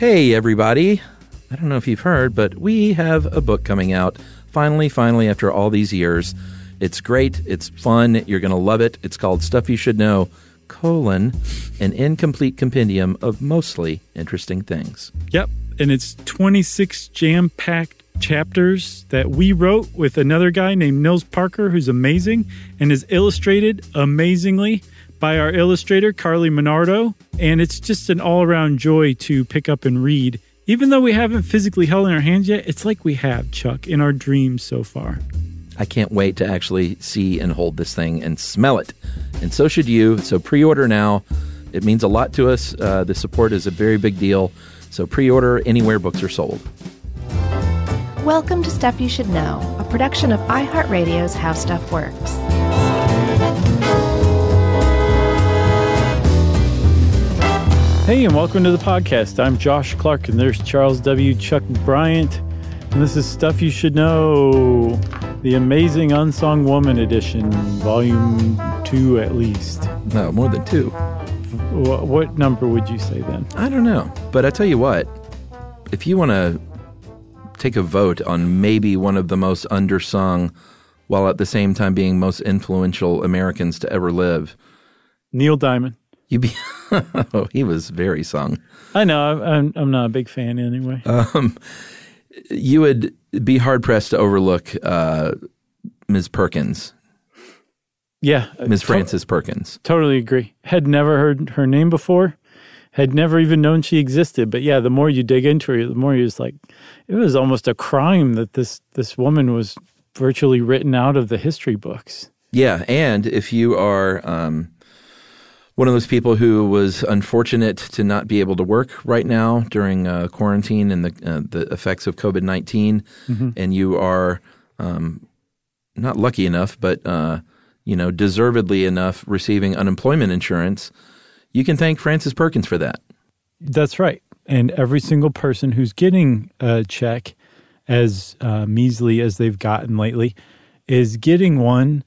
Hey, everybody. I don't know if you've heard, but we have a book coming out. Finally, after all these years. It's great. It's fun. You're going to love it. It's called Stuff You Should Know, an incomplete compendium of mostly interesting things. Yep. And it's 26 jam-packed chapters that we wrote with another guy named Nils Parker, who's amazing and is illustrated amazingly by our illustrator, Carly Minardo. And it's just an all-around joy to pick up and read. Even though we haven't physically held in our hands yet, it's like we have, Chuck, in our dreams so far. I can't wait to actually see and hold this thing and smell it. And so should you. So pre-order now. It means a lot to us. The support is a very big deal. So pre-order anywhere books are sold. Welcome to Stuff You Should Know, a production of iHeartRadio's How Stuff Works. Hey, and welcome to the podcast. I'm Josh Clark, and there's Charles W. Chuck Bryant. And this is Stuff You Should Know, the Amazing Unsung Woman Edition, Volume 2 at least. No, more than 2. What number would you say then? I don't know. But I tell you what, if you want to take a vote on maybe one of the most undersung, while at the same time being most influential Americans to ever live. Neil Diamond. Oh, he was very sung. I know. I'm not a big fan anyway. You would be hard-pressed to overlook Ms. Perkins. Yeah. Ms. Frances Perkins. Totally agree. Had never heard her name before. Had never even known she existed. But yeah, the more you dig into her, the more you're just like, it was almost a crime that this woman was virtually written out of the history books. Yeah, and if you are one of those people who was unfortunate to not be able to work right now during quarantine and the effects of COVID-19, mm-hmm. and you are not lucky enough, but deservedly enough receiving unemployment insurance, you can thank Frances Perkins for that. That's right. And every single person who's getting a check, as measly as they've gotten lately, is getting one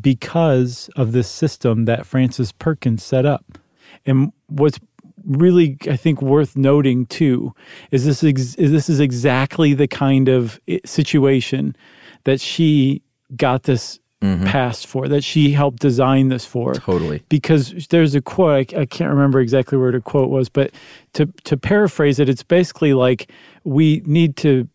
because of this system that Frances Perkins set up. And what's really, I think, worth noting, too, is this is exactly the kind of situation that she got this mm-hmm. passed for, that she helped design this for. Totally. Because there's a quote, I can't remember exactly where the quote was, but to paraphrase it, it's basically like we need to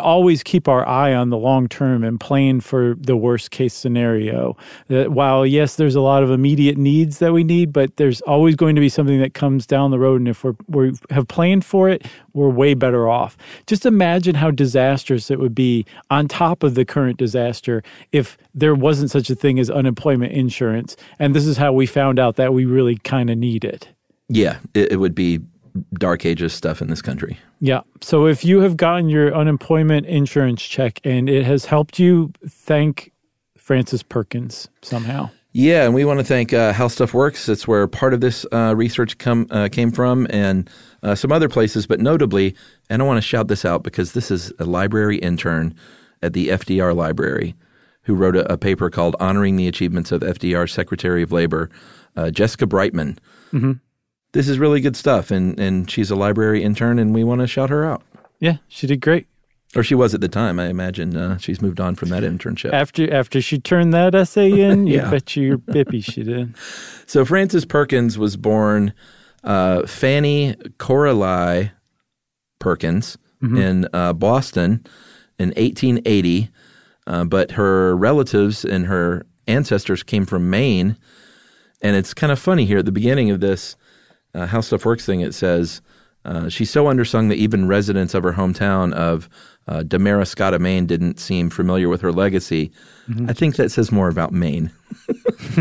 always keep our eye on the long term and plan for the worst case scenario. That while, yes, there's a lot of immediate needs that we need, but there's always going to be something that comes down the road. And if we have planned for it, we're way better off. Just imagine how disastrous it would be on top of the current disaster if there wasn't such a thing as unemployment insurance. And this is how we found out that we really kind of need it. Yeah, it would be Dark Ages stuff in this country. Yeah. So if you have gotten your unemployment insurance check and it has helped you, thank Frances Perkins somehow. Yeah, and we want to thank How Stuff Works. That's where part of this research came from, and some other places, but notably, and I want to shout this out because this is a library intern at the FDR Library who wrote a paper called Honoring the Achievements of FDR Secretary of Labor, Jessica Brightman. Mm-hmm. This is really good stuff, and she's a library intern, and we want to shout her out. Yeah, she did great. Or she was at the time. I imagine she's moved on from that internship. After she turned that essay in, yeah. You bet your bippy she did. So Frances Perkins was born Fanny Coralie Perkins mm-hmm. in Boston in 1880, but her relatives and her ancestors came from Maine, and it's kind of funny here at the beginning of this How Stuff Works thing, it says, she's so undersung that even residents of her hometown of Damariscotta, Maine, didn't seem familiar with her legacy. Mm-hmm. I think that says more about Maine.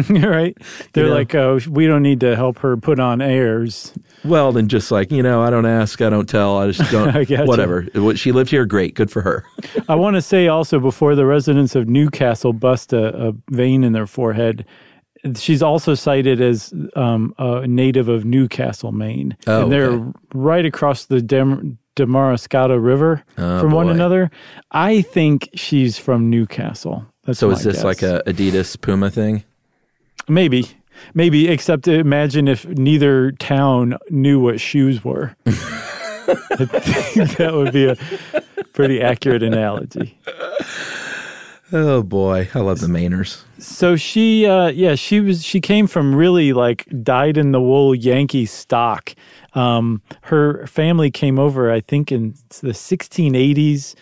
Right? They're like, oh, we don't need to help her put on airs. Well, then just like, I don't ask, I don't tell, I just don't, I whatever. She lived here, great, good for her. I want to say also, before the residents of Newcastle bust a vein in their forehead, she's also cited as a native of Newcastle, Maine. Oh, and they're okay. Right across the Damariscotta River from one another. I think she's from Newcastle. That's so is this guess. Like a Adidas Puma thing? Maybe. Maybe, except imagine if neither town knew what shoes were. I think that would be a pretty accurate analogy. Oh boy, I love the Mainers. So she, she came from really like dyed-in-the-wool Yankee stock. Her family came over, I think, in the 1680s.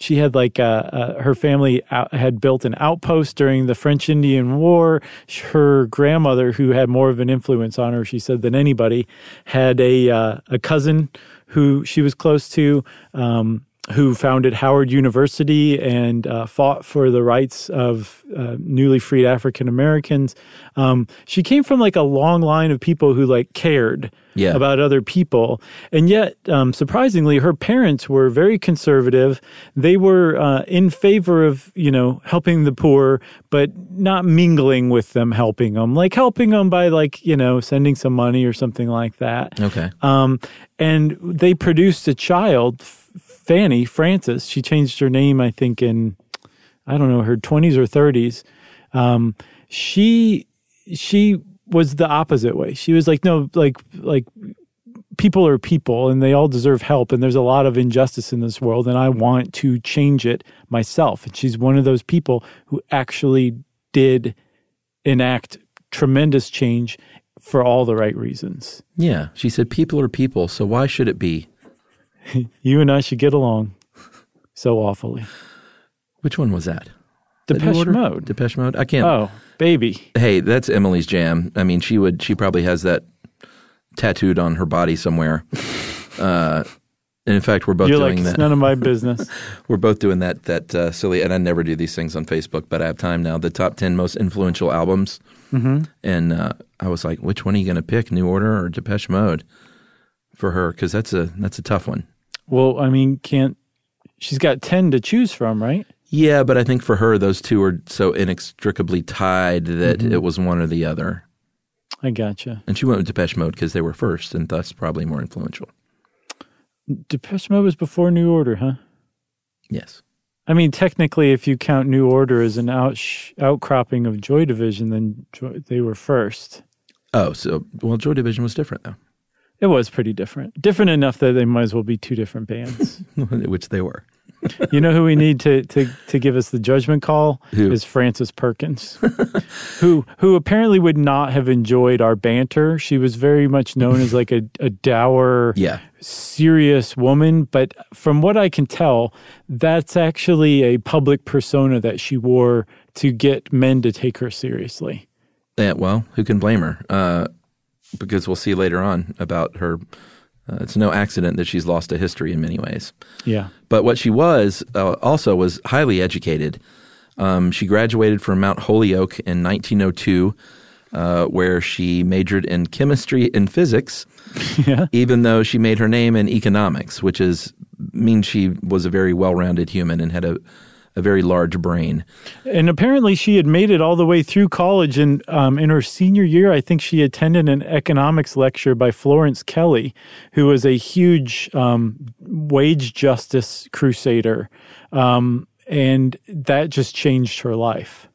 She had like her family had built an outpost during the French Indian War. Her grandmother, who had more of an influence on her, she said, than anybody, had a cousin who she was close to, who founded Howard University and fought for the rights of newly freed African Americans. She came from like a long line of people who like cared about other people. And yet, surprisingly, her parents were very conservative. They were in favor of, helping the poor, but not mingling with them, helping them by sending some money or something like that. Okay. And they produced a child, Fanny Frances. She changed her name, I think, in, her 20s or 30s. She was the opposite way. She was like, no, like people are people and they all deserve help, and there's a lot of injustice in this world, and I want to change it myself. And she's one of those people who actually did enact tremendous change for all the right reasons. Yeah. She said, people are people, so why should it be? You and I should get along so awfully. Which one was that? Depeche Mode. I can't. Oh, baby. Hey, that's Emily's jam. I mean, she probably has that tattooed on her body somewhere. And in fact, we're both doing that. It's none of my business. We're both doing that silly, and I never do these things on Facebook, but I have time now. The top 10 most influential albums. Mm-hmm. And I was like, which one are you going to pick, New Order or Depeche Mode? For her, because that's a tough one. Well, I mean, she's got 10 to choose from, right? Yeah, but I think for her, those two are so inextricably tied that it was one or the other. I gotcha. And she went with Depeche Mode because they were first and thus probably more influential. Depeche Mode was before New Order, huh? Yes. I mean, technically, if you count New Order as an outcropping of Joy Division, then they were first. Oh, so, well, Joy Division was different, though. It was pretty different. Different enough that they might as well be two different bands. Which they were. You know who we need to give us the judgment call? Who? Is Frances Perkins, who apparently would not have enjoyed our banter. She was very much known as like a dour, serious woman. But from what I can tell, that's actually a public persona that she wore to get men to take her seriously. Yeah, well, who can blame her? Because we'll see later on about her, it's no accident that she's lost to history in many ways. Yeah. But what she was also was highly educated. She graduated from Mount Holyoke in 1902, where she majored in chemistry and physics, even though she made her name in economics, which means she was a very well-rounded human and had a very large brain. And apparently she had made it all the way through college. And in her senior year, I think she attended an economics lecture by Florence Kelly, who was a huge wage justice crusader. And that just changed her life.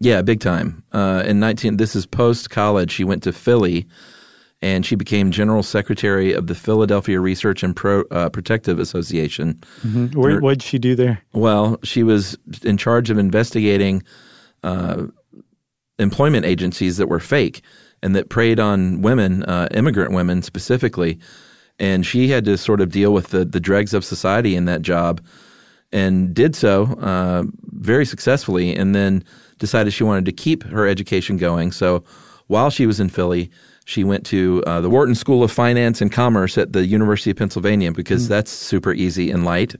Yeah, big time. This is post-college. She went to Philly, and she became general secretary of the Philadelphia Research and Protective Association. Mm-hmm. What did she do there? Well, she was in charge of investigating employment agencies that were fake and that preyed on women, immigrant women specifically. And she had to sort of deal with the dregs of society in that job, and did so very successfully, and then decided she wanted to keep her education going. So while she was in Philly, she went to the Wharton School of Finance and Commerce at the University of Pennsylvania, because that's super easy and light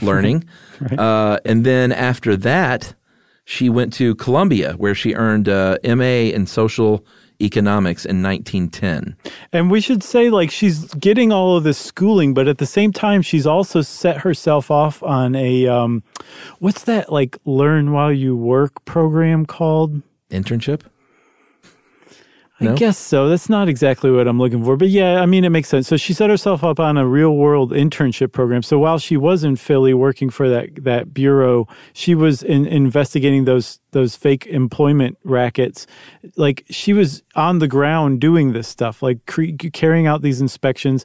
learning. Right. And then after that, she went to Columbia, where she earned a MA in social economics in 1910. And we should say, like, she's getting all of this schooling, but at the same time, she's also set herself off on a, what's that, like, learn while you work program called? Internship? No? I guess so. That's not exactly what I'm looking for. But yeah, I mean, it makes sense. So she set herself up on a real-world internship program. So while she was in Philly working for that bureau, she was investigating those those fake employment rackets. Like, she was on the ground doing this stuff, like carrying out these inspections,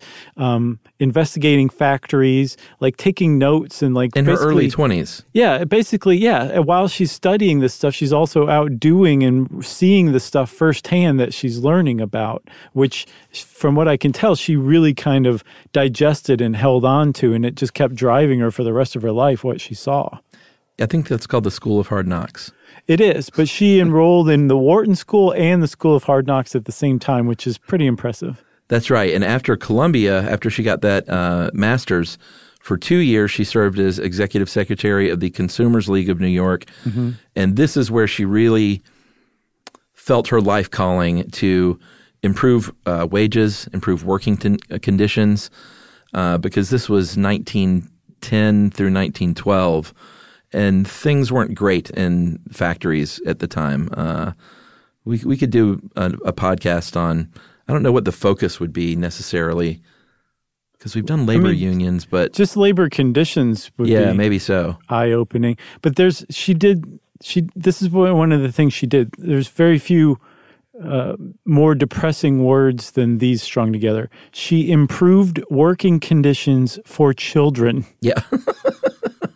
investigating factories, like taking notes and like in her early 20s. Yeah, basically, yeah. And while she's studying this stuff, she's also out doing and seeing the stuff firsthand that she's learning about, which from what I can tell, she really kind of digested and held on to, and it just kept driving her for the rest of her life what she saw. I think that's called the School of Hard Knocks. It is, but she enrolled in the Wharton School and the School of Hard Knocks at the same time, which is pretty impressive. That's right. And after Columbia, after she got that master's, for 2 years she served as executive secretary of the Consumers League of New York. Mm-hmm. And this is where she really felt her life calling to improve wages, improve working conditions, because this was 1910 through 1912. And things weren't great in factories at the time. We could do a podcast on, I don't know what the focus would be necessarily, because we've done labor unions, but just labor conditions would be maybe so eye-opening. But this is one of the things she did. There's very few more depressing words than these strung together. She improved working conditions for children. Yeah.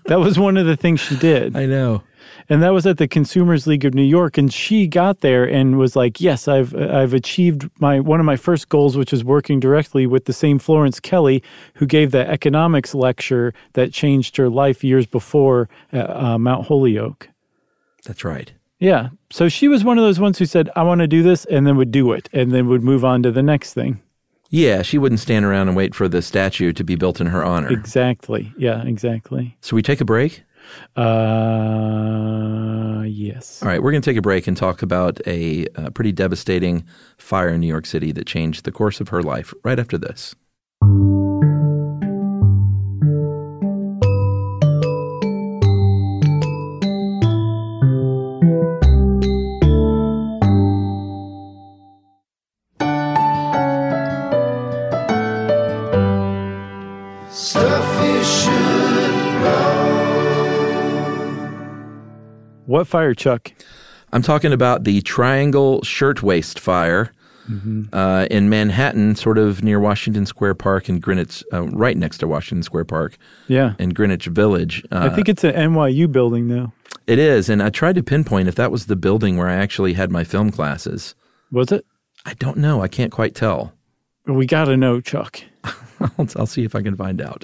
That was one of the things she did. I know. And that was at the Consumers League of New York, and she got there and was like, yes, I've achieved one of my first goals, which is working directly with the same Florence Kelly who gave the economics lecture that changed her life years before at Mount Holyoke. That's right. Yeah. So she was one of those ones who said, I want to do this, and then would do it, and then would move on to the next thing. Yeah, she wouldn't stand around and wait for the statue to be built in her honor. Exactly. Yeah, exactly. So we take a break? Yes. All right, we're going to take a break and talk about a pretty devastating fire in New York City that changed the course of her life right after this. What fire, Chuck? I'm talking about the Triangle Shirtwaist Fire in Manhattan, sort of near Washington Square Park and Greenwich, right next to Washington Square Park. Yeah. In Greenwich Village. I think it's an NYU building now. It is, and I tried to pinpoint if that was the building where I actually had my film classes. Was it? I don't know. I can't quite tell. We got to know, Chuck. I'll see if I can find out.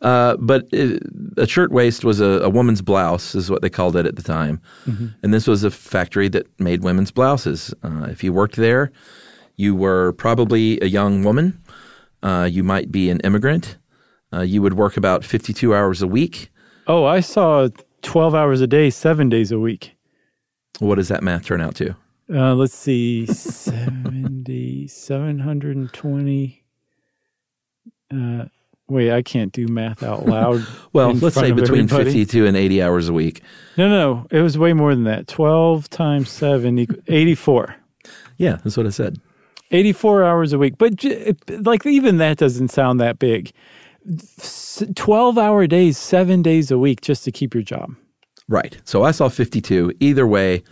But a shirtwaist was a woman's blouse, is what they called it at the time. Mm-hmm. And this was a factory that made women's blouses. If you worked there, you were probably a young woman. You might be an immigrant. You would work about 52 hours a week. Oh, I saw 12 hours a day, 7 days a week. What does that math turn out to? Let's see, 70, 720... Wait, I can't do math out loud. Well, let's say between 52 and 80 hours a week. No. It was way more than that. 12 times 7 equals 84. Yeah, that's what I said. 84 hours a week. But like even that doesn't sound that big. 12-hour days, 7 days a week just to keep your job. Right. So I saw 52. Either way,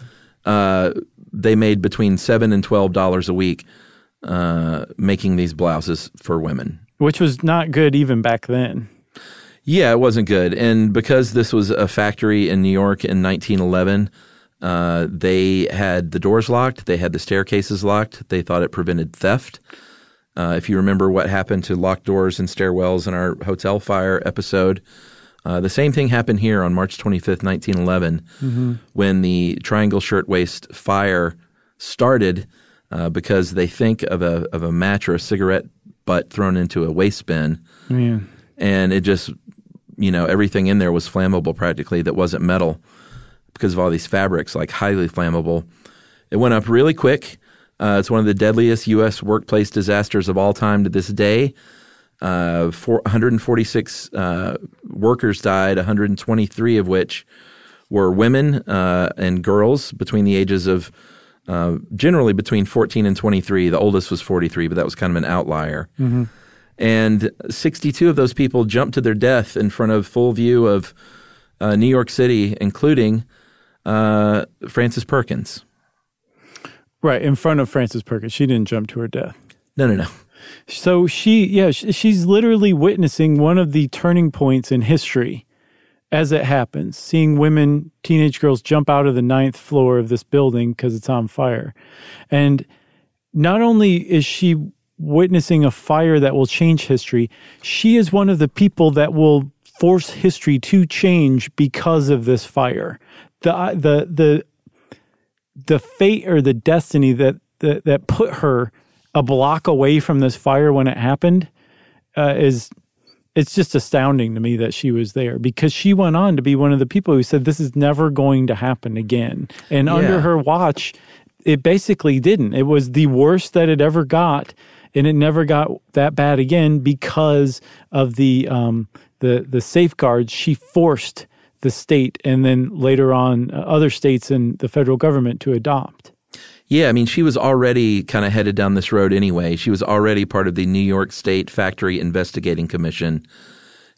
they made between $7 and $12 a week making these blouses for women. Which was not good even back then. Yeah, it wasn't good. And because this was a factory in New York in 1911, they had the doors locked. They had the staircases locked. They thought it prevented theft. If you remember what happened to locked doors and stairwells in our hotel fire episode, the same thing happened here on March 25th, 1911, when the Triangle Shirtwaist Fire started because they think of a match or a cigarette butt thrown into a waste bin. Yeah. And it just, everything in there was flammable practically that wasn't metal because of all these fabrics, like highly flammable. It went up really quick. It's one of the deadliest U.S. workplace disasters of all time to this day. 146 workers died, 123 of which were women and girls between the ages of generally between 14 and 23. The oldest was 43, but that was kind of an outlier. Mm-hmm. And 62 of those people jumped to their death in front of full view of New York City, including Frances Perkins. Right, in front of Frances Perkins. She didn't jump to her death. No. So she's literally witnessing one of the turning points in history as it happens, seeing women, teenage girls jump out of the 9th floor of this building because it's on fire. And not only is she witnessing a fire that will change history, she is one of the people that will force history to change because of this fire. The fate or the destiny that put her a block away from this fire when it happened it's just astounding to me that she was there, because she went on to be one of the people who said this is never going to happen again. And under her watch, it basically didn't. It was the worst that it ever got, and it never got that bad again because of the safeguards she forced the state and then later on other states and the federal government to adopt. Yeah, I mean, she was already kind of headed down this road anyway. She was already part of the New York State Factory Investigating Commission.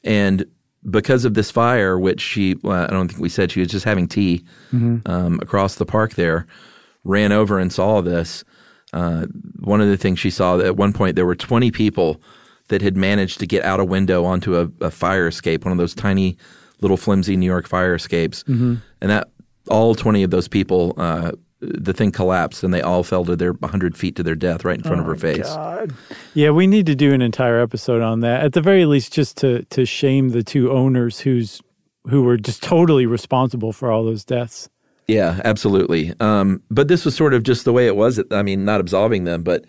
And because of this fire, which I don't think we said, she was just having tea across the park there, ran over and saw this. One of the things she saw, at one point there were 20 people that had managed to get out a window onto a fire escape, one of those tiny little flimsy New York fire escapes. Mm-hmm. And that all 20 of those people, the thing collapsed and they all fell to their 100 feet to their death right in front of her face. God. Yeah, we need to do an entire episode on that. At the very least, just to shame the two owners who were just totally responsible for all those deaths. Yeah, absolutely. But this was sort of just the way it was. I mean, not absolving them, but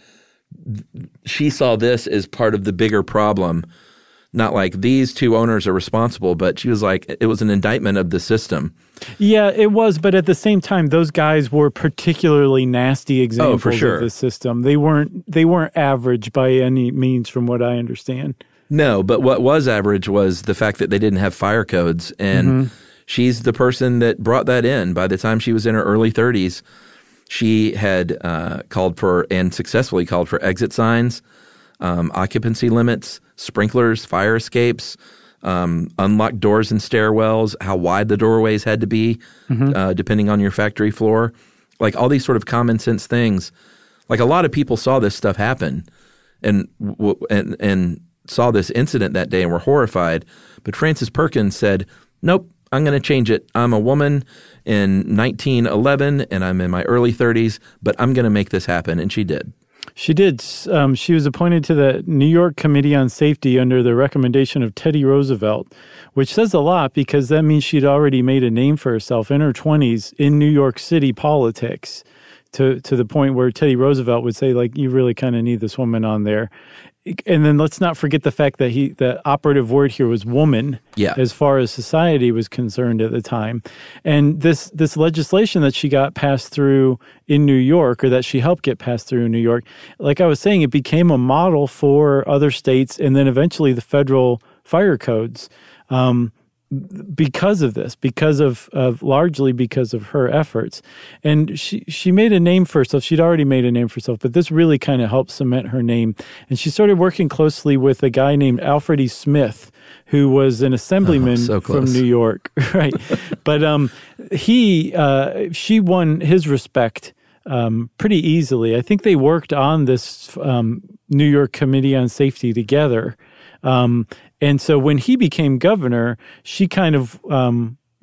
she saw this as part of the bigger problem. Not like these two owners are responsible, but she was like, it was an indictment of the system. Yeah, it was. But at the same time, those guys were particularly nasty examples of the system. They weren't average by any means from what I understand. No, but what was average was the fact that they didn't have fire codes. And she's the person that brought that in. By the time she was in her early 30s, she had called for and successfully called for exit signs, occupancy limits, sprinklers, fire escapes, unlocked doors and stairwells, how wide the doorways had to be depending on your factory floor. Like all these sort of common sense things. Like a lot of people saw this stuff happen and saw this incident that day and were horrified. But Frances Perkins said, nope, I'm going to change it. I'm a woman in 1911 and I'm in my early 30s, but I'm going to make this happen. And she did. She did. She was appointed to the New York Committee on Safety under the recommendation of Teddy Roosevelt, which says a lot because that means she'd already made a name for herself in her 20s in New York City politics to the point where Teddy Roosevelt would say, like, you really kind of need this woman on there. And then let's not forget the fact that the operative word here was woman, as far as society was concerned at the time. And this legislation that she got passed through in New York, or that she helped get passed through in New York, like I was saying, it became a model for other states and then eventually the federal fire codes because of this, largely because of her efforts. And she made a name for herself. She'd already made a name for herself, but this really kind of helped cement her name. And she started working closely with a guy named Alfred E. Smith, who was an assemblyman from New York. Right. But she won his respect pretty easily. I think they worked on this New York Committee on Safety together. And so when he became governor, she kind of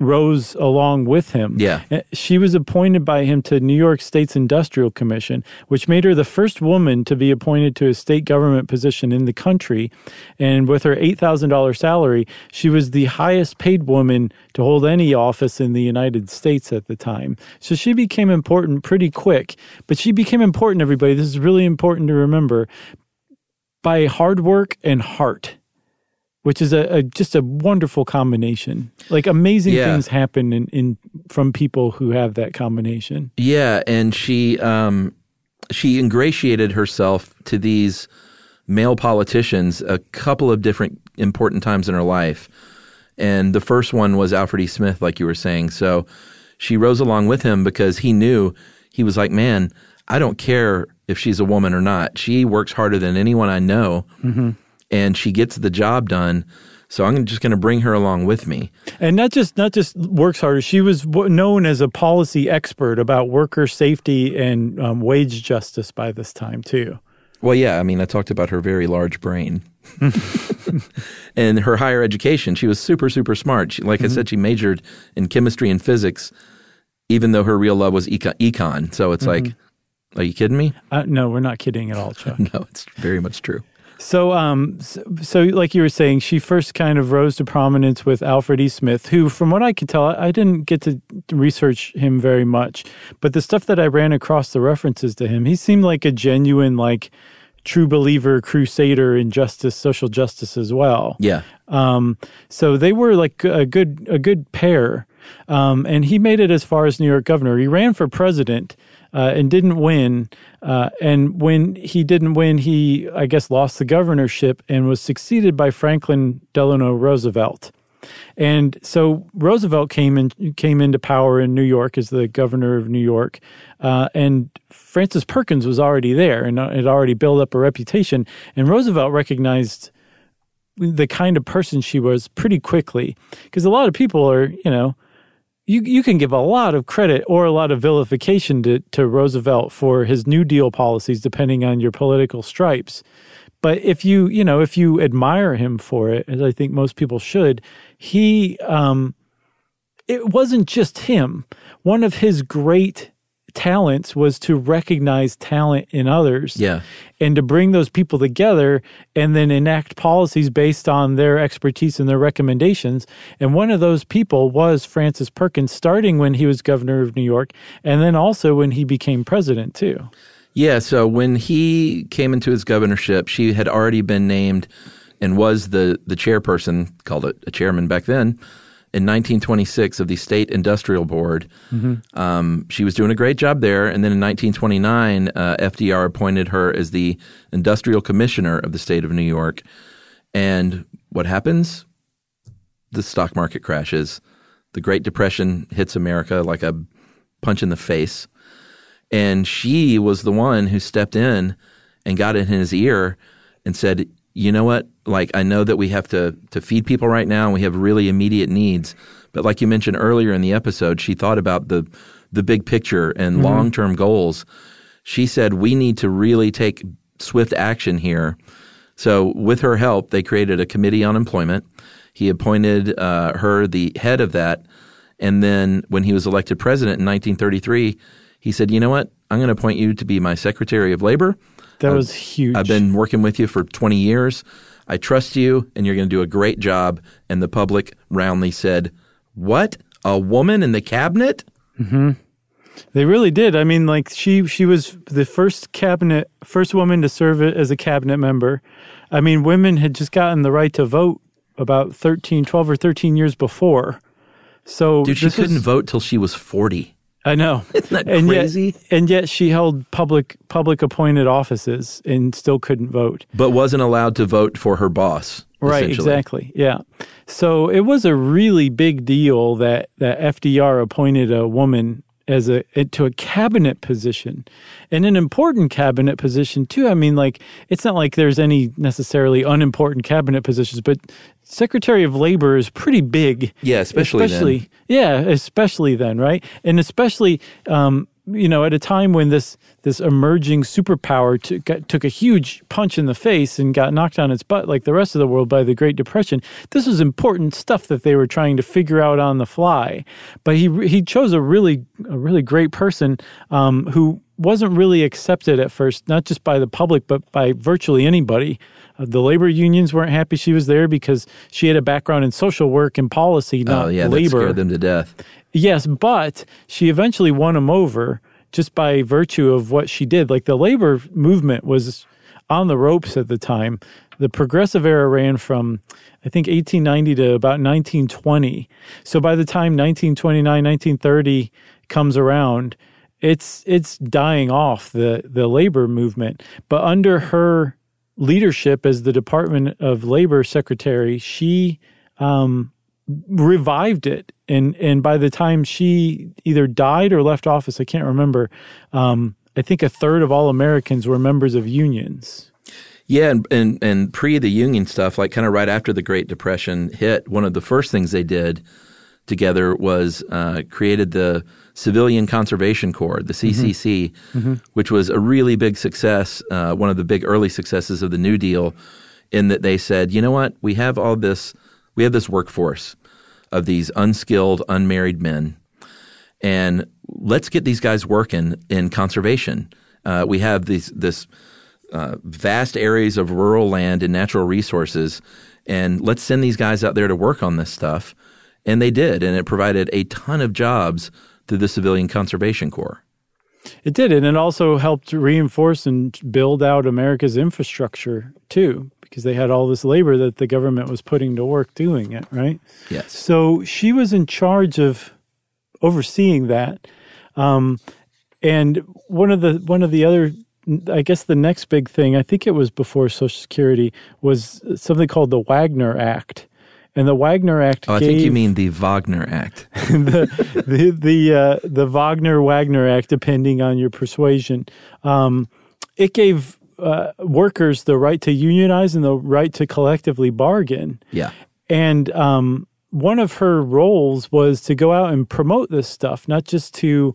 rose along with him. Yeah. She was appointed by him to New York State's Industrial Commission, which made her the first woman to be appointed to a state government position in the country. And with her $8,000 salary, she was the highest paid woman to hold any office in the United States at the time. So she became important pretty quick. But she became important, everybody. This is really important to remember. By hard work and heart, which is just a wonderful combination. Like amazing things happen from people who have that combination. Yeah, and she ingratiated herself to these male politicians a couple of different important times in her life. And the first one was Alfred E. Smith, like you were saying. So she rose along with him because he knew, he was like, man, I don't care if she's a woman or not. She works harder than anyone I know, and she gets the job done. So I'm just going to bring her along with me. And not just works harder. She was known as a policy expert about worker safety and wage justice by this time, too. Well, yeah. I mean, I talked about her very large brain. And her higher education. She was super, super smart. She, like I said, she majored in chemistry and physics, even though her real love was econ. So it's like, are you kidding me? No, we're not kidding at all, Chuck. No, it's very much true. So like you were saying, she first kind of rose to prominence with Alfred E. Smith, who, from what I could tell, I didn't get to research him very much. But the stuff that I ran across, the references to him, he seemed like a genuine, like, true believer, crusader in justice, social justice as well. Yeah. So they were like a good pair. And he made it as far as New York governor. He ran for president and didn't win. And when he didn't win, he, I guess, lost the governorship and was succeeded by Franklin Delano Roosevelt. And so Roosevelt came into power in New York as the governor of New York, and Francis Perkins was already there and had already built up a reputation. And Roosevelt recognized the kind of person she was pretty quickly, because a lot of people are, you know, you can give a lot of credit or a lot of vilification to Roosevelt for his New Deal policies, depending on your political stripes. But if you admire him for it, as I think most people should, he it wasn't just him. One of his great talents was to recognize talent in others, and to bring those people together and then enact policies based on their expertise and their recommendations. And one of those people was Francis Perkins, starting when he was governor of New York and then also when he became president too. Yeah, so when he came into his governorship, she had already been named and was the chairperson, called it a chairman back then, in 1926 of the State Industrial Board. She was doing a great job there. And then in 1929, FDR appointed her as the industrial commissioner of the state of New York. And what happens? The stock market crashes. The Great Depression hits America like a punch in the face. And she was the one who stepped in and got in his ear and said, you know what, like, I know that we have to feed people right now and we have really immediate needs. But like you mentioned earlier in the episode, she thought about the big picture and long-term goals. She said, we need to really take swift action here. So with her help, they created a committee on employment. He appointed her the head of that. And then when he was elected president in 1933, he said, you know what, I'm going to appoint you to be my Secretary of Labor. That was huge. I've been working with you for 20 years. I trust you, and you're going to do a great job. And the public roundly said, what? A woman in the cabinet? They really did. I mean, like, she was the first woman to serve as a cabinet member. I mean, women had just gotten the right to vote about 12 or 13 years before. So dude, she couldn't vote till she was 40. I know. Isn't that crazy? And yet she held public appointed offices and still couldn't vote. But wasn't allowed to vote for her boss. Right, exactly. Yeah. So it was a really big deal that FDR appointed a woman to a cabinet position, and an important cabinet position too. I mean, like, it's not like there's any necessarily unimportant cabinet positions, but Secretary of Labor is pretty big. Yeah, especially then. Yeah, especially then, right? And especially, you know, at a time when this emerging superpower took a huge punch in the face and got knocked on its butt like the rest of the world by the Great Depression, this was important stuff that they were trying to figure out on the fly. But he chose a really great person who wasn't really accepted at first, not just by the public, but by virtually anybody. The labor unions weren't happy she was there because she had a background in social work and policy, not labor. That scared them to death. Yes, but she eventually won them over just by virtue of what she did. Like, the labor movement was on the ropes at the time. The Progressive Era ran from, I think, 1890 to about 1920. So by the time 1929, 1930 comes around, it's dying off, the labor movement. But under her leadership as the Department of Labor Secretary, she revived it. And by the time she either died or left office, I can't remember, I think a third of all Americans were members of unions. Yeah, and pre the Union stuff, like kind of right after the Great Depression hit, one of the first things they did together was created the Civilian Conservation Corps, the CCC, which was a really big success, one of the big early successes of the New Deal, in that they said, you know what, we have this workforce of these unskilled, unmarried men, and let's get these guys working in conservation. We have this vast areas of rural land and natural resources, and let's send these guys out there to work on this stuff. And they did, and it provided a ton of jobs through the Civilian Conservation Corps. It did, and it also helped reinforce and build out America's infrastructure too, because they had all this labor that the government was putting to work doing it, right? Yes. So she was in charge of overseeing that. And one of the other, I guess the next big thing, I think it was before Social Security, was something called the Wagner Act. And the Wagner Act I think you mean the Wagner Act. the Wagner Act, depending on your persuasion. It gave workers the right to unionize and the right to collectively bargain. Yeah. And one of her roles was to go out and promote this stuff, not just to,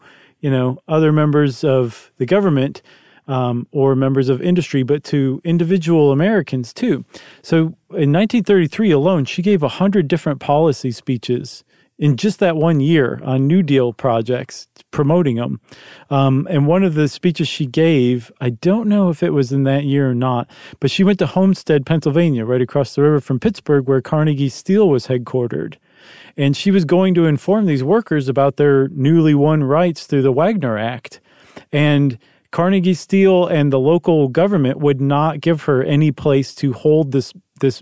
other members of the government or members of industry, but to individual Americans too. So in 1933 alone, she gave 100 different policy speeches in just that one year on New Deal projects, promoting them. And one of the speeches she gave, I don't know if it was in that year or not, but she went to Homestead, Pennsylvania, right across the river from Pittsburgh, where Carnegie Steel was headquartered. And she was going to inform these workers about their newly won rights through the Wagner Act. And Carnegie Steel and the local government would not give her any place to hold this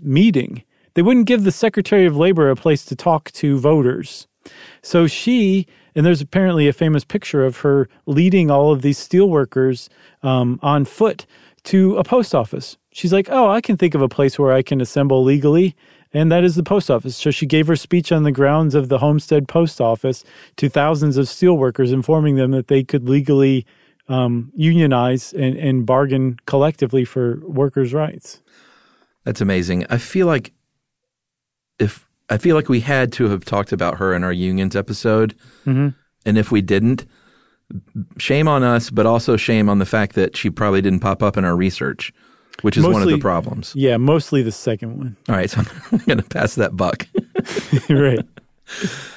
meeting. They wouldn't give the Secretary of Labor a place to talk to voters. So and there's apparently a famous picture of her leading all of these steelworkers on foot to a post office. She's like, oh, I can think of a place where I can assemble legally, and that is the post office. So she gave her speech on the grounds of the Homestead Post Office to thousands of steelworkers, informing them that they could legally unionize and bargain collectively for workers' rights. That's amazing. I feel like we had to have talked about her in our unions episode, and if we didn't, shame on us, but also shame on the fact that she probably didn't pop up in our research, which is one of the problems. Yeah, mostly the second one. All right, so I'm going to pass that buck. Right.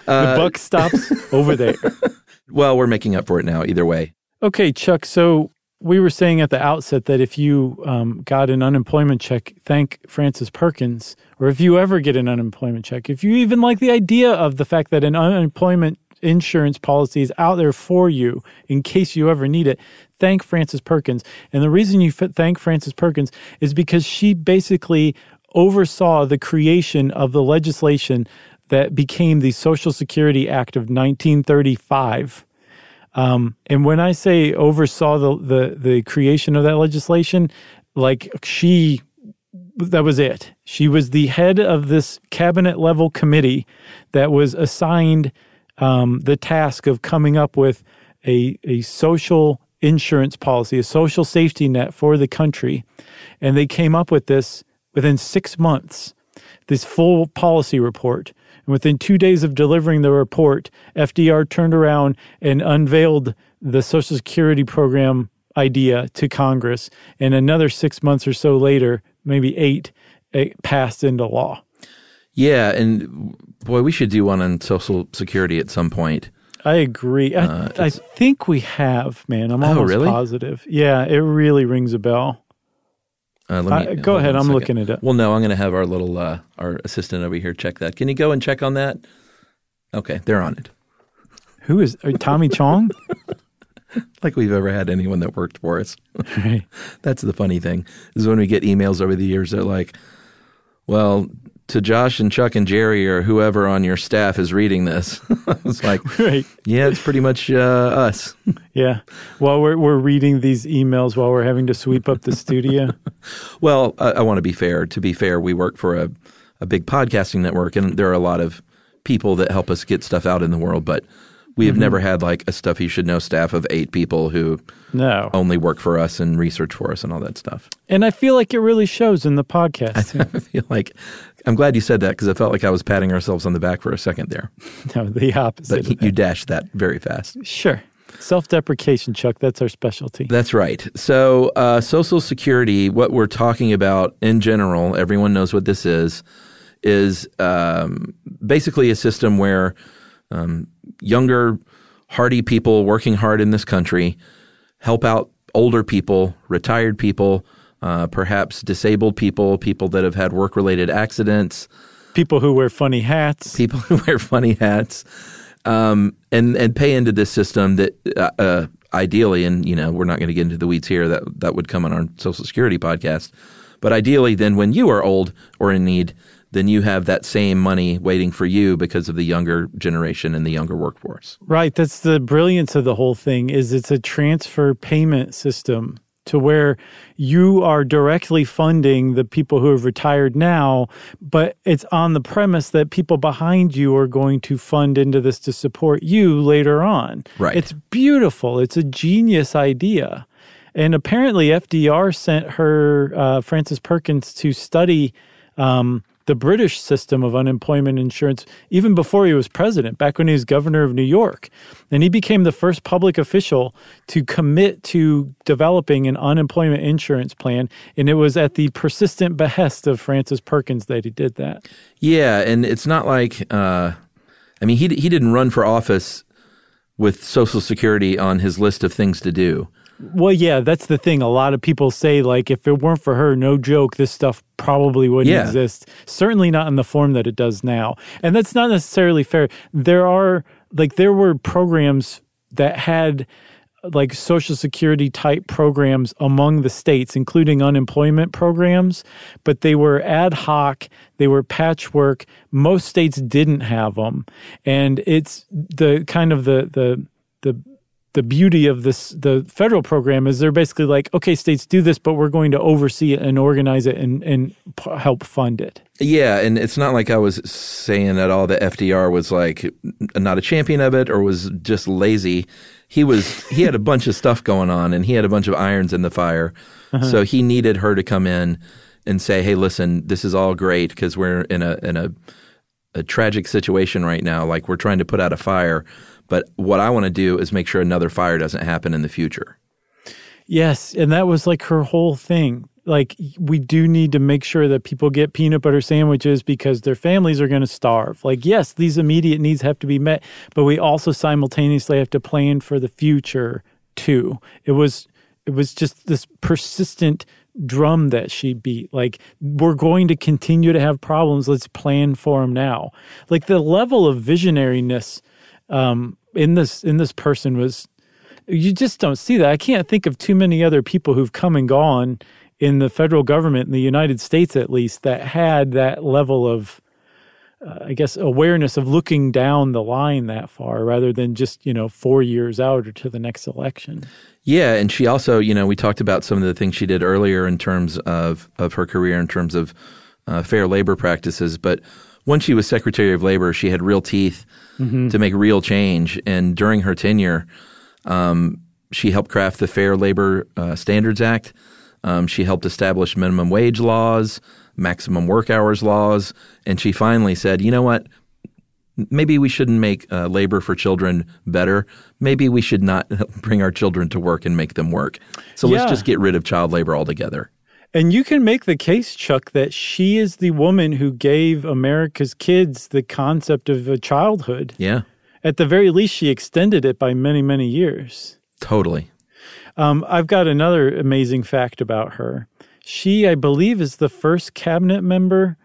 The buck stops over there. Well, we're making up for it now, either way. Okay, Chuck, so we were saying at the outset that if you got an unemployment check, thank Frances Perkins, or if you ever get an unemployment check, if you even like the idea of the fact that an unemployment insurance policy is out there for you in case you ever need it, thank Frances Perkins. And the reason you thank Frances Perkins is because she basically oversaw the creation of the legislation that became the Social Security Act of 1935. And when I say oversaw the creation of that legislation, that was it. She was the head of this cabinet-level committee that was assigned the task of coming up with a social insurance policy, a social safety net for the country. And they came up with this within 6 months, this full policy report. And within 2 days of delivering the report, FDR turned around and unveiled the Social Security program idea to Congress. And another 6 months or so later, maybe 8, it passed into law. Yeah, and boy, we should do one on Social Security at some point. I agree. I think we have, man. I'm almost positive. Yeah, it really rings a bell. Go ahead. I'm looking it up. Well, no, I'm going to have our little our assistant over here check that. Can you go and check on that? Okay, they're on it. Who is Tommy Chong? Like we've ever had anyone that worked for us. Right. That's the funny thing is when we get emails over the years, they're like, well, to Josh and Chuck and Jerry or whoever on your staff is reading this. It's like, right. Yeah, it's pretty much us. Yeah. Well, we're reading these emails while we're having to sweep up the studio. Well, I want to be fair. To be fair, we work for a big podcasting network, and there are a lot of people that help us get stuff out in the world, but We have never had like a Stuff You Should Know staff of 8 people who only work for us and research for us and all that stuff. And I feel like it really shows in the podcast. I feel like I'm glad you said that because I felt like I was patting ourselves on the back for a second there. No, the opposite. But you dashed that very fast. Sure. Self-deprecation, Chuck. That's our specialty. That's right. So Social Security, what we're talking about in general, everyone knows what this is basically a system where younger, hardy people working hard in this country help out older people, retired people, perhaps disabled people, people that have had work-related accidents. People who wear funny hats. People who wear funny hats. And pay into this system that ideally, and you know, we're not going to get into the weeds here, that would come on our Social Security podcast. But ideally then when you are old or in need, then you have that same money waiting for you because of the younger generation and the younger workforce. Right. That's the brilliance of the whole thing is it's a transfer payment system to where you are directly funding the people who have retired now, but it's on the premise that people behind you are going to fund into this to support you later on. Right. It's beautiful. It's a genius idea. And apparently FDR sent her, Frances Perkins, to study the British system of unemployment insurance even before he was president, back when he was governor of New York. And he became the first public official to commit to developing an unemployment insurance plan. And it was at the persistent behest of Frances Perkins that he did that. Yeah, and it's not like, I mean, he didn't run for office with Social Security on his list of things to do. Well, yeah, that's the thing. A lot of people say, like, if it weren't for her, no joke, this stuff probably wouldn't exist. Certainly not in the form that it does now. And that's not necessarily fair. There were programs that had, like, Social Security-type programs among the states, including unemployment programs, but they were ad hoc, they were patchwork. Most states didn't have them. And it's the kind of the beauty of this, the federal program, is they're basically like, okay, states do this, but we're going to oversee it and organize it and help fund it. Yeah, and it's not like I was saying at all that FDR was like not a champion of it or was just lazy. He had a bunch of stuff going on and he had a bunch of irons in the fire. Uh-huh. So he needed her to come in and say, hey, listen, this is all great because we're in a tragic situation right now. Like we're trying to put out a fire. But what I want to do is make sure another fire doesn't happen in the future. Yes, and that was like her whole thing. Like, we do need to make sure that people get peanut butter sandwiches because their families are going to starve. Like, yes, these immediate needs have to be met, but we also simultaneously have to plan for the future too. It was just this persistent drum that she beat. Like, we're going to continue to have problems. Let's plan for them now. Like, the level of visionariness in this person was, you just don't see that. I can't think of too many other people who've come and gone in the federal government, in the United States at least, that had that level of, awareness of looking down the line that far rather than just, 4 years out or to the next election. Yeah, and she also, we talked about some of the things she did earlier in terms of her career, in terms of fair labor practices, but when she was Secretary of Labor, she had real teeth to make real change. And during her tenure, she helped craft the Fair Labor Standards Act. She helped establish minimum wage laws, maximum work hours laws. And she finally said, you know what? Maybe we shouldn't make labor for children better. Maybe we should not bring our children to work and make them work. So let's just get rid of child labor altogether. And you can make the case, Chuck, that she is the woman who gave America's kids the concept of a childhood. Yeah. At the very least, she extended it by many, many years. Totally. I've got another amazing fact about her. She, I believe, is the first cabinet member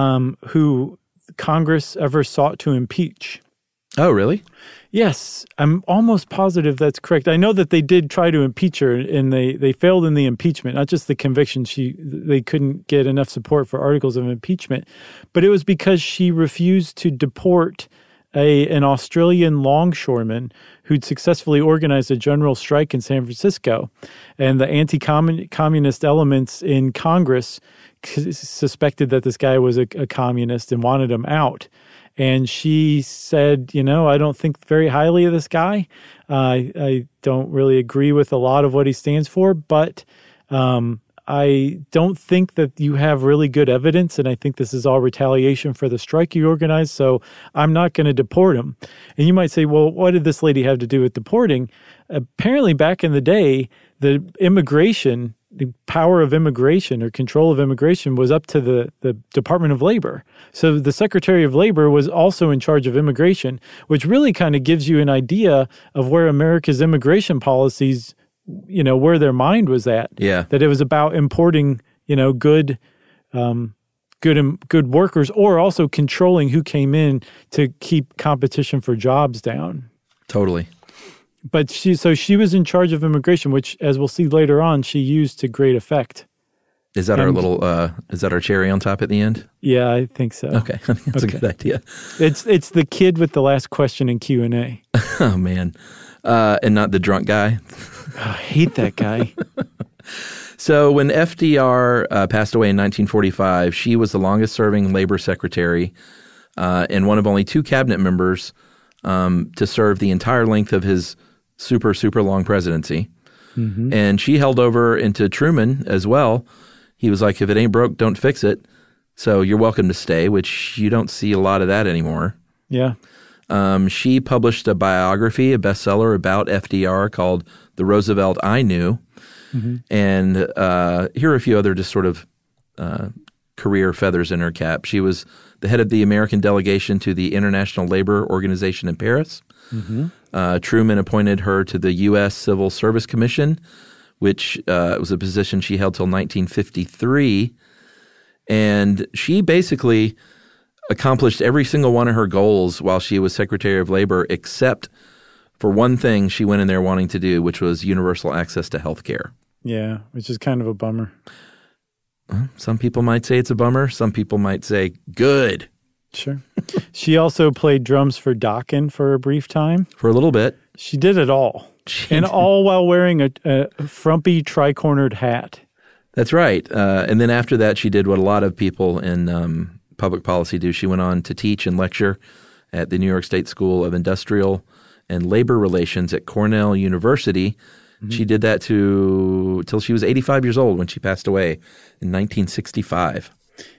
who Congress ever sought to impeach. Oh, really? Yes. I'm almost positive that's correct. I know that they did try to impeach her, and they failed in the impeachment, not just the conviction. They couldn't get enough support for articles of impeachment. But it was because she refused to deport an Australian longshoreman who'd successfully organized a general strike in San Francisco. And the anti-communist elements in Congress suspected that this guy was a communist and wanted him out. And she said, you know, I don't think very highly of this guy. I don't really agree with a lot of what he stands for, but I don't think that you have really good evidence, and I think this is all retaliation for the strike you organized, so I'm not going to deport him. And you might say, well, what did this lady have to do with deporting? Apparently, back in the day, the power of immigration or control of immigration was up to the Department of Labor. So the Secretary of Labor was also in charge of immigration, which really kind of gives you an idea of where America's immigration policies, you know, where their mind was at. Yeah. That it was about importing, you know, good workers, or also controlling who came in to keep competition for jobs down. Totally. But she was in charge of immigration, which, as we'll see later on, she used to great effect. Is that is that our cherry on top at the end? Yeah, I think so. Okay, I mean, that's okay. A good idea. It's the kid with the last question in Q&A. Oh, man. And not the drunk guy. Oh, I hate that guy. So when FDR passed away in 1945, she was the longest-serving labor secretary and one of only two cabinet members to serve the entire length of his super, super long presidency. Mm-hmm. And she held over into Truman as well. He was like, if it ain't broke, don't fix it. So you're welcome to stay, which you don't see a lot of that anymore. Yeah. She published a biography, a bestseller about FDR called The Roosevelt I Knew. Mm-hmm. And here are a few other just sort of career feathers in her cap. She was the head of the American delegation to the International Labor Organization in Paris. Mm-hmm. Truman appointed her to the U.S. Civil Service Commission, which was a position she held till 1953. And she basically accomplished every single one of her goals while she was Secretary of Labor, except for one thing she went in there wanting to do, which was universal access to health care. Yeah, which is kind of a bummer. Some people might say it's a bummer. Some people might say, good. Sure. She also played drums for Dokken for a brief time. For a little bit. She did it all. And all while wearing a frumpy tri-cornered hat. That's right. And then after that, she did what a lot of people in public policy do. She went on to teach and lecture at the New York State School of Industrial and Labor Relations at Cornell University. She did that till she was 85 years old when she passed away in 1965.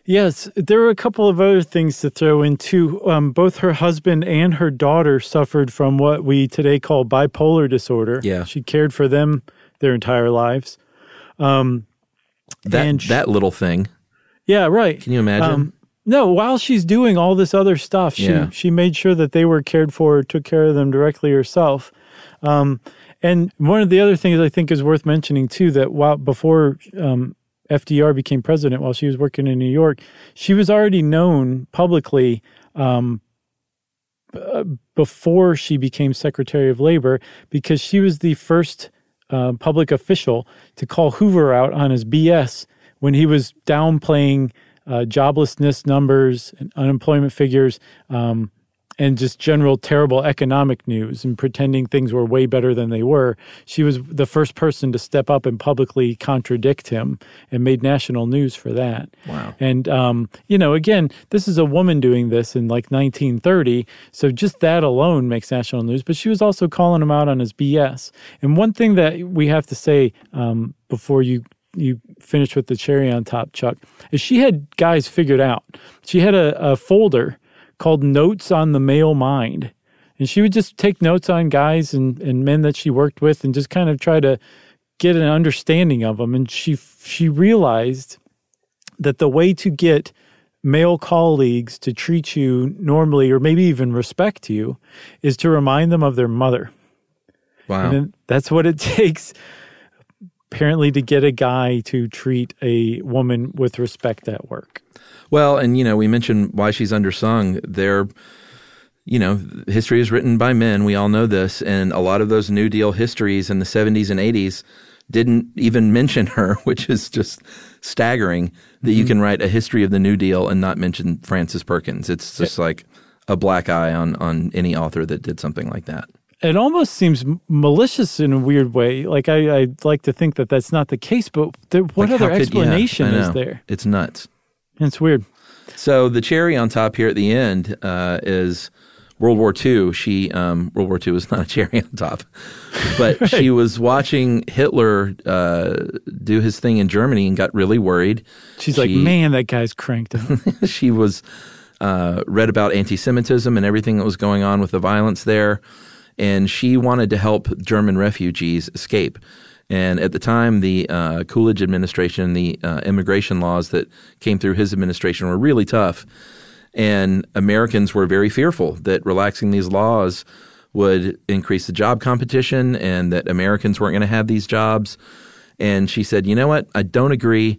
Yes, there were a couple of other things to throw in too. Both her husband and her daughter suffered from what we today call bipolar disorder. Yeah. She cared for them their entire lives. That little thing. Yeah, right. Can you imagine? No, while she's doing all this other stuff, she made sure that they were cared for, took care of them directly herself. And one of the other things I think is worth mentioning, too, that before FDR became president, while she was working in New York, she was already known publicly before she became Secretary of Labor, because she was the first public official to call Hoover out on his BS when he was downplaying joblessness numbers and unemployment figures, and just general terrible economic news, and pretending things were way better than they were. She was the first person to step up and publicly contradict him, and made national news for that. Wow. And, you know, again, this is a woman doing this in like 1930, so just that alone makes national news. But she was also calling him out on his BS. And one thing that we have to say before you finish with the cherry on top, Chuck, is she had guys figured out. She had a folder called Notes on the Male Mind. And she would just take notes on guys and men that she worked with, and just kind of try to get an understanding of them. And she realized that the way to get male colleagues to treat you normally, or maybe even respect you, is to remind them of their mother. Wow. And that's what it takes, apparently, to get a guy to treat a woman with respect at work. Well, and, you know, we mentioned why she's undersung. You know, history is written by men. We all know this. And a lot of those New Deal histories in the 70s and 80s didn't even mention her, which is just staggering that you can write a history of the New Deal and not mention Frances Perkins. It's just like a black eye on any author that did something like that. It almost seems malicious in a weird way. Like, I'd like to think that that's not the case, but what other explanation is there? It's nuts. It's weird. So the cherry on top here at the end is World War II. She World War II is not a cherry on top, but right. She was watching Hitler do his thing in Germany and got really worried. She's like, man, that guy's cranked up. She was read about anti-Semitism and everything that was going on with the violence there, and she wanted to help German refugees escape. And at the time, the Coolidge administration, the immigration laws that came through his administration were really tough. And Americans were very fearful that relaxing these laws would increase the job competition and that Americans weren't going to have these jobs. And she said, you know what? I don't agree.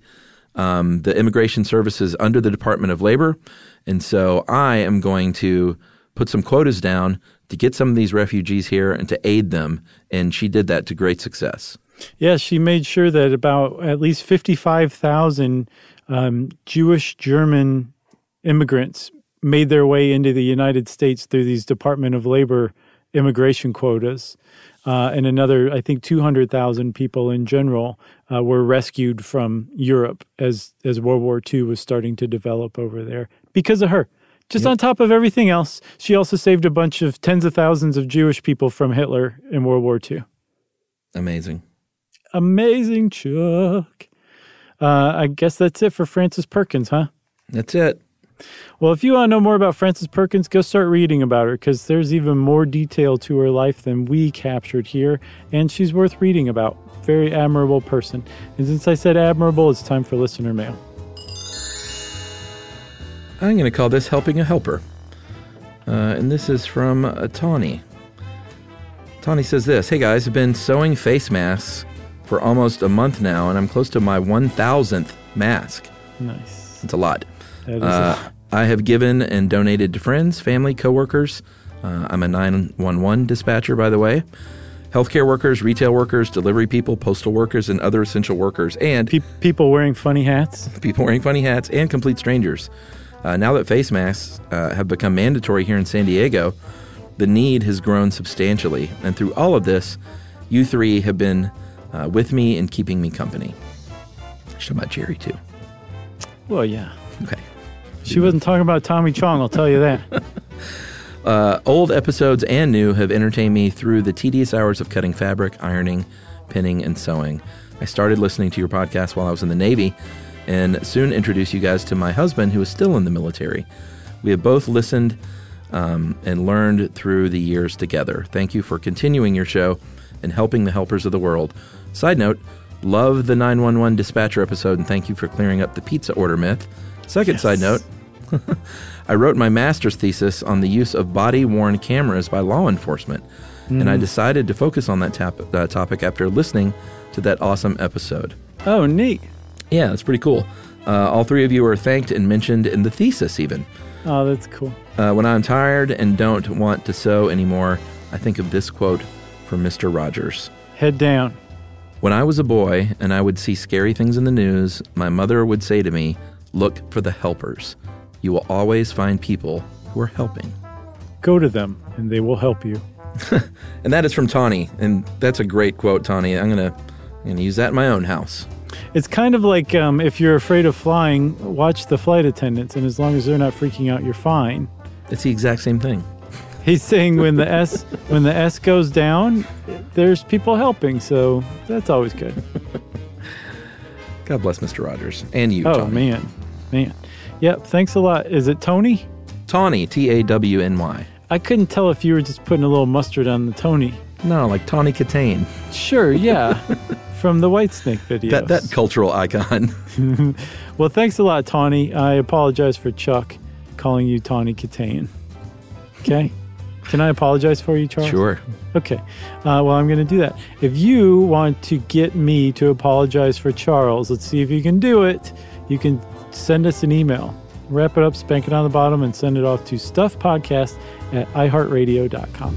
The Immigration Service is under the Department of Labor. And so I am going to put some quotas down to get some of these refugees here and to aid them. And she did that to great success. Yeah, she made sure that about at least 55,000 Jewish-German immigrants made their way into the United States through these Department of Labor immigration quotas. And another, I think, 200,000 people in general were rescued from Europe as World War II was starting to develop over there because of her. Just on top of everything else, she also saved a bunch of tens of thousands of Jewish people from Hitler in World War II. Amazing. Amazing, Chuck. I guess that's it for Frances Perkins, huh? That's it. Well, if you want to know more about Frances Perkins, go start reading about her because there's even more detail to her life than we captured here, and she's worth reading about. Very admirable person. And since I said admirable, it's time for listener mail. I'm going to call this Helping a Helper. And this is from Tawny. Tawny says this, hey guys, I've been sewing face masks for almost a month now, and I'm close to my 1,000th mask. Nice. That's a lot. I have given and donated to friends, family, coworkers. I'm a 911 dispatcher, by the way. Healthcare workers, retail workers, delivery people, postal workers, and other essential workers. And people wearing funny hats. People wearing funny hats and complete strangers. Now that face masks have become mandatory here in San Diego, the need has grown substantially. And through all of this, you three have been with me and keeping me company. She's talking about Jerry, too. Well, yeah. Okay. She wasn't talking about Tommy Chong, I'll tell you that. Old episodes and new have entertained me through the tedious hours of cutting fabric, ironing, pinning, and sewing. I started listening to your podcast while I was in the Navy and soon introduced you guys to my husband, who is still in the military. We have both listened and learned through the years together. Thank you for continuing your show and helping the helpers of the world. Side note, love the 911 dispatcher episode, and thank you for clearing up the pizza order myth. Second side note, I wrote my master's thesis on the use of body-worn cameras by law enforcement, and I decided to focus on that topic after listening to that awesome episode. Oh, neat. Yeah, that's pretty cool. All three of you are thanked and mentioned in the thesis even. Oh, that's cool. When I'm tired and don't want to sew anymore, I think of this quote from Mr. Rogers. Head down. When I was a boy and I would see scary things in the news, my mother would say to me, look for the helpers. You will always find people who are helping. Go to them, and they will help you. And that is from Tawny, and that's a great quote, Tawny. I'm gonna use that in my own house. It's kind of like if you're afraid of flying, watch the flight attendants, and as long as they're not freaking out, you're fine. It's the exact same thing. He's saying when the S goes down, there's people helping, so that's always good. God bless Mr. Rogers and you, Tony. Oh, man. Yep, thanks a lot. Is it Tony? Tawny, Tawny. I couldn't tell if you were just putting a little mustard on the Tony. No, like Tawny Katane. Sure, yeah, from the Whitesnake videos. That cultural icon. Well, thanks a lot, Tawny. I apologize for Chuck calling you Tawny Katane. Okay? Can I apologize for you, Charles? Sure. Okay. Well, I'm going to do that. If you want to get me to apologize for Charles, let's see if you can do it. You can send us an email. Wrap it up, spank it on the bottom, and send it off to stuffpodcast@iheartradio.com.